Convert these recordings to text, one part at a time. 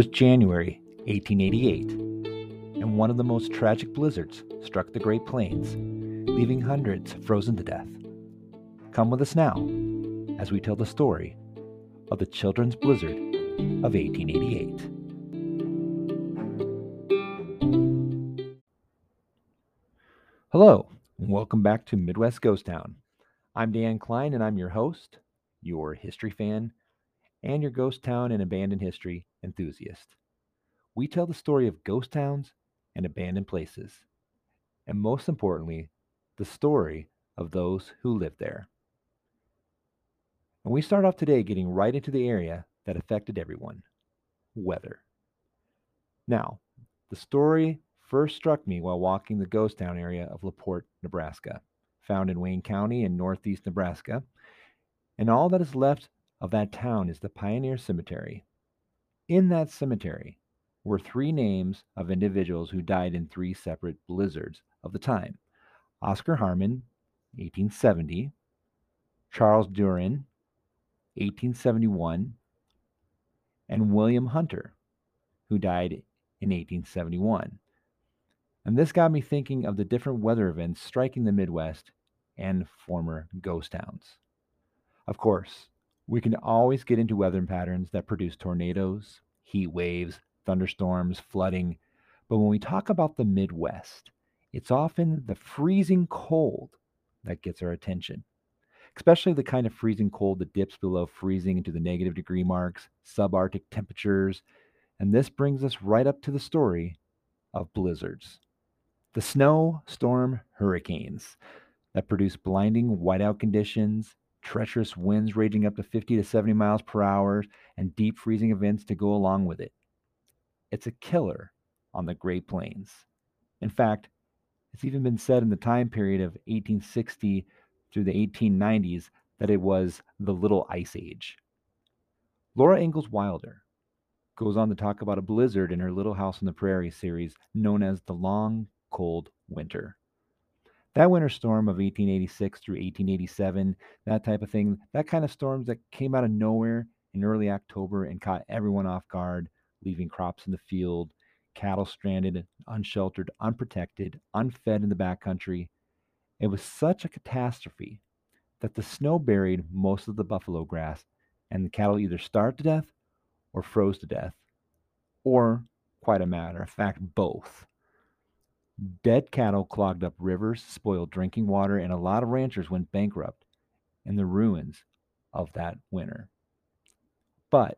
was January 1888, and one of the most tragic blizzards struck the Great Plains, leaving hundreds frozen to death. Come with us now as we tell the story of the Children's Blizzard of 1888. Hello, and welcome back to Midwest Ghost Town. I'm Dan Klein, and I'm your host, your history fan, and your ghost town and abandoned history enthusiast. We tell the story of ghost towns and abandoned places, and most importantly, the story of those who live there. And we start off today getting right into the area that affected everyone, weather. Now, the story first struck me while walking the ghost town area of La Porte, Nebraska, found in Wayne County in northeast Nebraska. And all that is left of that town is the Pioneer Cemetery. In that cemetery were three names of individuals who died in three separate blizzards of the time. Oscar Harmon, 1870, Charles Durin, 1871, and William Hunter, who died in 1871. And this got me thinking of the different weather events striking the Midwest and former ghost towns. Of course, we can always get into weather patterns that produce tornadoes, heat waves, thunderstorms, flooding. But when we talk about the Midwest, it's often the freezing cold that gets our attention, especially the kind of freezing cold that dips below freezing into the negative degree marks, subarctic temperatures. And this brings us right up to the story of blizzards. The snow, storm, hurricanes that produce blinding whiteout conditions, treacherous winds raging up to 50 to 70 miles per hour, and deep freezing events to go along with it. It's a killer on the Great Plains. In fact, it's even been said in the time period of 1860 through the 1890s that it was the Little Ice Age. Laura Ingalls Wilder goes on to talk about a blizzard in her Little House on the Prairie series known as the Long Cold Winter. That winter storm of 1886 through 1887, that type of thing, that kind of storms that came out of nowhere in early October and caught everyone off guard, leaving crops in the field, cattle stranded, unsheltered, unprotected, unfed in the backcountry. It was such a catastrophe that the snow buried most of the buffalo grass, and the cattle either starved to death or froze to death, or, quite a matter of fact, both. Dead cattle clogged up rivers, spoiled drinking water, and a lot of ranchers went bankrupt in the ruins of that winter. But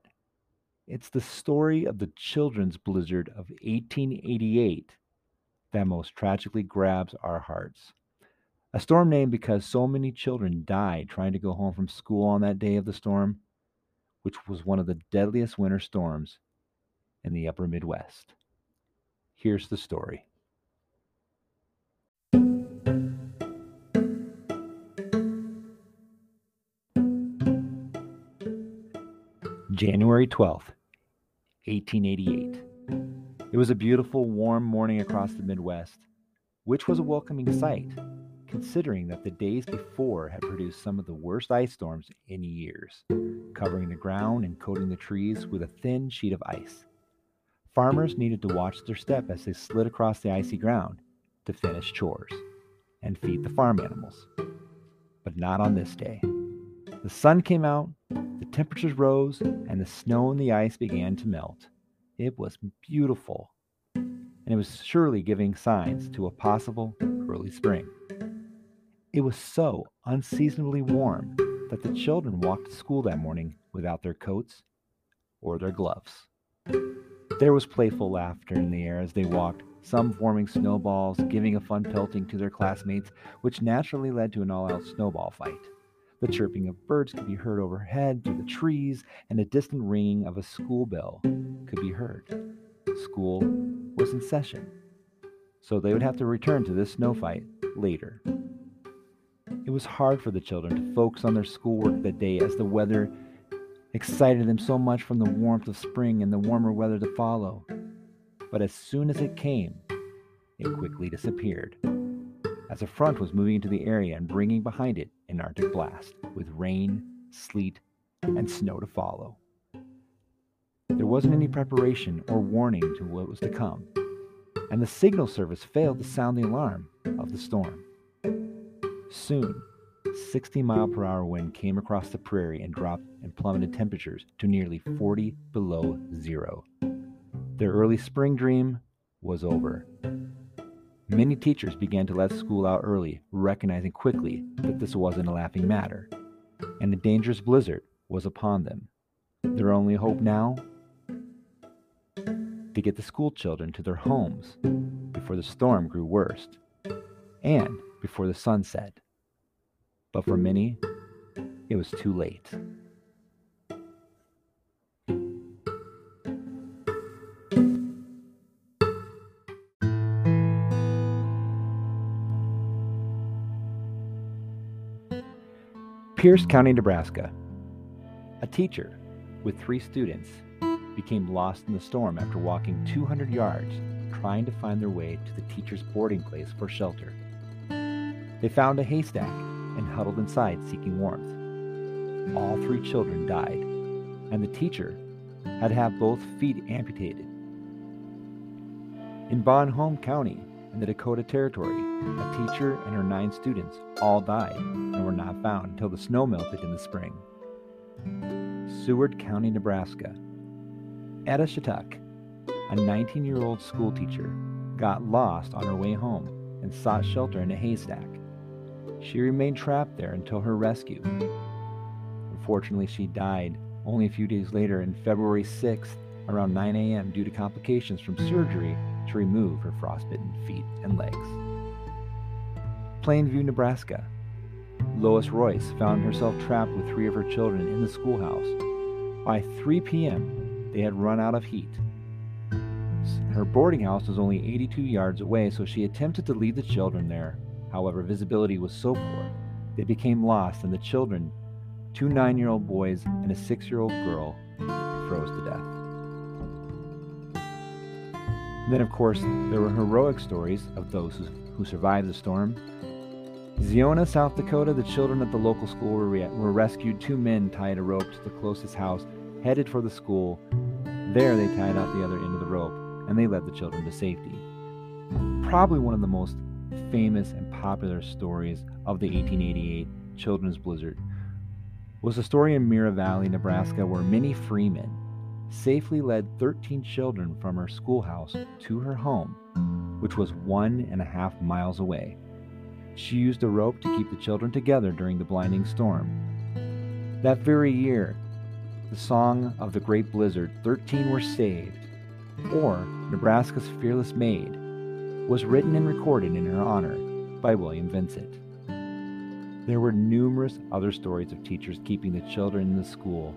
it's the story of the Children's Blizzard of 1888 that most tragically grabs our hearts. A storm named because so many children died trying to go home from school on that day of the storm, which was one of the deadliest winter storms in the upper Midwest. Here's the story. January 12th, 1888. It was a beautiful, warm morning across the Midwest, which was a welcoming sight, considering that the days before had produced some of the worst ice storms in years, covering the ground and coating the trees with a thin sheet of ice. Farmers needed to watch their step as they slid across the icy ground to finish chores and feed the farm animals. But not on this day. The sun came out, the temperatures rose, and the snow and the ice began to melt. It was beautiful, and it was surely giving signs to a possible early spring. It was so unseasonably warm that the children walked to school that morning without their coats or their gloves. There was playful laughter in the air as they walked, some forming snowballs, giving a fun pelting to their classmates, which naturally led to an all-out snowball fight. The chirping of birds could be heard overhead through the trees, and a distant ringing of a school bell could be heard. School was in session, so they would have to return to this snow fight later. It was hard for the children to focus on their schoolwork that day as the weather excited them so much from the warmth of spring and the warmer weather to follow. But as soon as it came, it quickly disappeared, as a front was moving into the area and bringing behind it an Arctic blast, with rain, sleet, and snow to follow. There wasn't any preparation or warning to what was to come, and the signal service failed to sound the alarm of the storm. Soon, 60-mile-per-hour wind came across the prairie and dropped and plummeted temperatures to nearly 40 below zero. Their early spring dream was over. Many teachers began to let school out early, recognizing quickly that this wasn't a laughing matter, and a dangerous blizzard was upon them. Their only hope now? To get the school children to their homes before the storm grew worse and before the sun set. But for many, it was too late. Pierce County, Nebraska. A teacher with 3 students became lost in the storm after walking 200 yards trying to find their way to the teacher's boarding place for shelter. They found a haystack and huddled inside seeking warmth. All 3 children died, and the teacher had to have both feet amputated. In Bonhomme County in the Dakota Territory, a teacher and her 9 students all died and were not found until the snow melted in the spring. Seward County, Nebraska. Etta Chittuck, a 19-year-old schoolteacher, got lost on her way home and sought shelter in a haystack. She remained trapped there until her rescue. Unfortunately, she died only a few days later on February 6th around 9 a.m. due to complications from surgery to remove her frostbitten feet and legs. Plainview, Nebraska. Lois Royce found herself trapped with 3 of her children in the schoolhouse. By 3 p.m., they had run out of heat. Her boarding house was only 82 yards away, so she attempted to lead the children there. However, visibility was so poor, they became lost, and the children, 2 9-year-old boys and a 6-year-old girl, froze to death. Then, of course, there were heroic stories of those who survived the storm. Ziona, South Dakota, the children at the local school were rescued. 2 men tied a rope to the closest house, headed for the school. There they tied out the other end of the rope, and they led the children to safety. Probably one of the most famous and popular stories of the 1888 Children's Blizzard was the story in Mira Valley, Nebraska, where Minnie Freeman safely led 13 children from her schoolhouse to her home, which was 1.5 miles away. She used a rope to keep the children together during the blinding storm. That very year, the song of the Great Blizzard, 13 Were Saved, or Nebraska's Fearless Maid, was written and recorded in her honor by William Vincent. There were numerous other stories of teachers keeping the children in the school,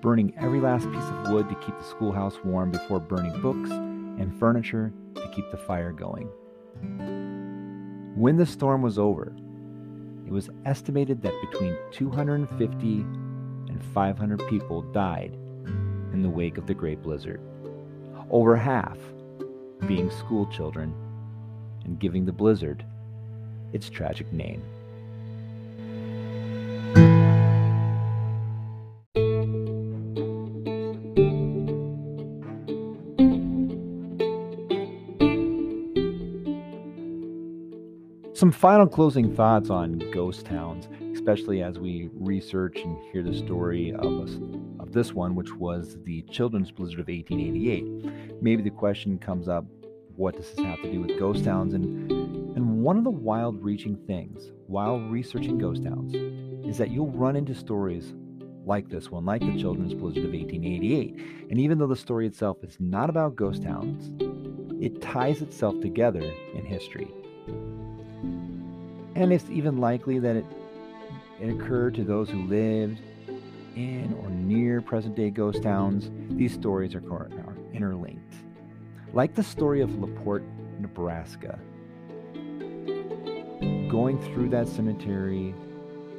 burning every last piece of wood to keep the schoolhouse warm before burning books and furniture to keep the fire going. When the storm was over, it was estimated that between 250 and 500 people died in the wake of the Great Blizzard, over half being school children and giving the blizzard its tragic name. Some final closing thoughts on ghost towns, especially as we research and hear the story of this one, which was the Children's Blizzard of 1888. Maybe the question comes up, what does this have to do with ghost towns? And one of the wild-reaching things while researching ghost towns is that you'll run into stories like this one, like the Children's Blizzard of 1888. And even though the story itself is not about ghost towns, it ties itself together in history. And it's even likely that it occurred to those who lived in or near present-day ghost towns. These stories are interlinked. Like the story of La Porte, Nebraska. Going through that cemetery,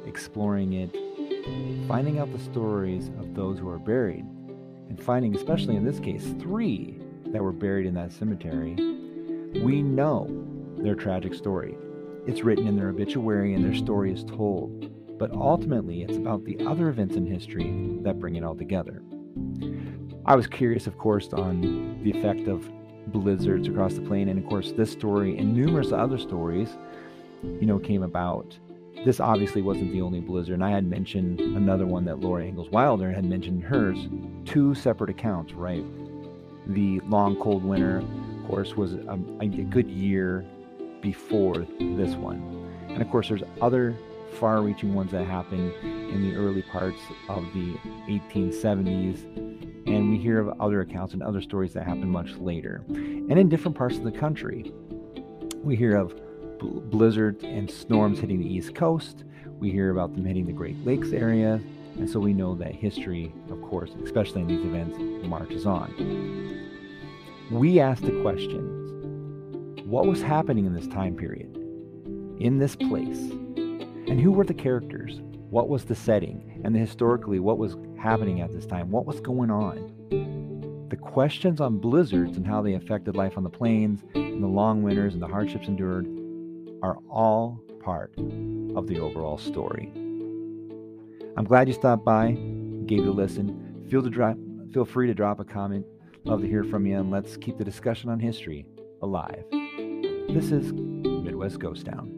exploring it, finding out the stories of those who are buried, and finding, especially in this case, 3 that were buried in that cemetery, we know their tragic story. It's written in their obituary and their story is told. But ultimately, it's about the other events in history that bring it all together. I was curious, of course, on the effect of blizzards across the plain. And of course, this story and numerous other stories, you know, came about. This obviously wasn't the only blizzard. And I had mentioned another one that Laura Ingalls Wilder had mentioned in hers, two separate accounts, right? The long, cold winter, of course, was a good year before this one. And of course, there's other far-reaching ones that happened in the early parts of the 1870s, and we hear of other accounts and other stories that happened much later. And in different parts of the country, we hear of blizzards and storms hitting the East Coast. We hear about them hitting the Great Lakes area, and so we know that history, of course, especially in these events, marches on. We ask the questions: what was happening in this time period, in this place? And who were the characters? What was the setting? And historically, what was happening at this time? What was going on? The questions on blizzards and how they affected life on the plains, and the long winters and the hardships endured, are all part of the overall story. I'm glad you stopped by, gave it a listen. Feel free to drop a comment. Love to hear from you, and let's keep the discussion on history alive. This is Midwest Ghost Town.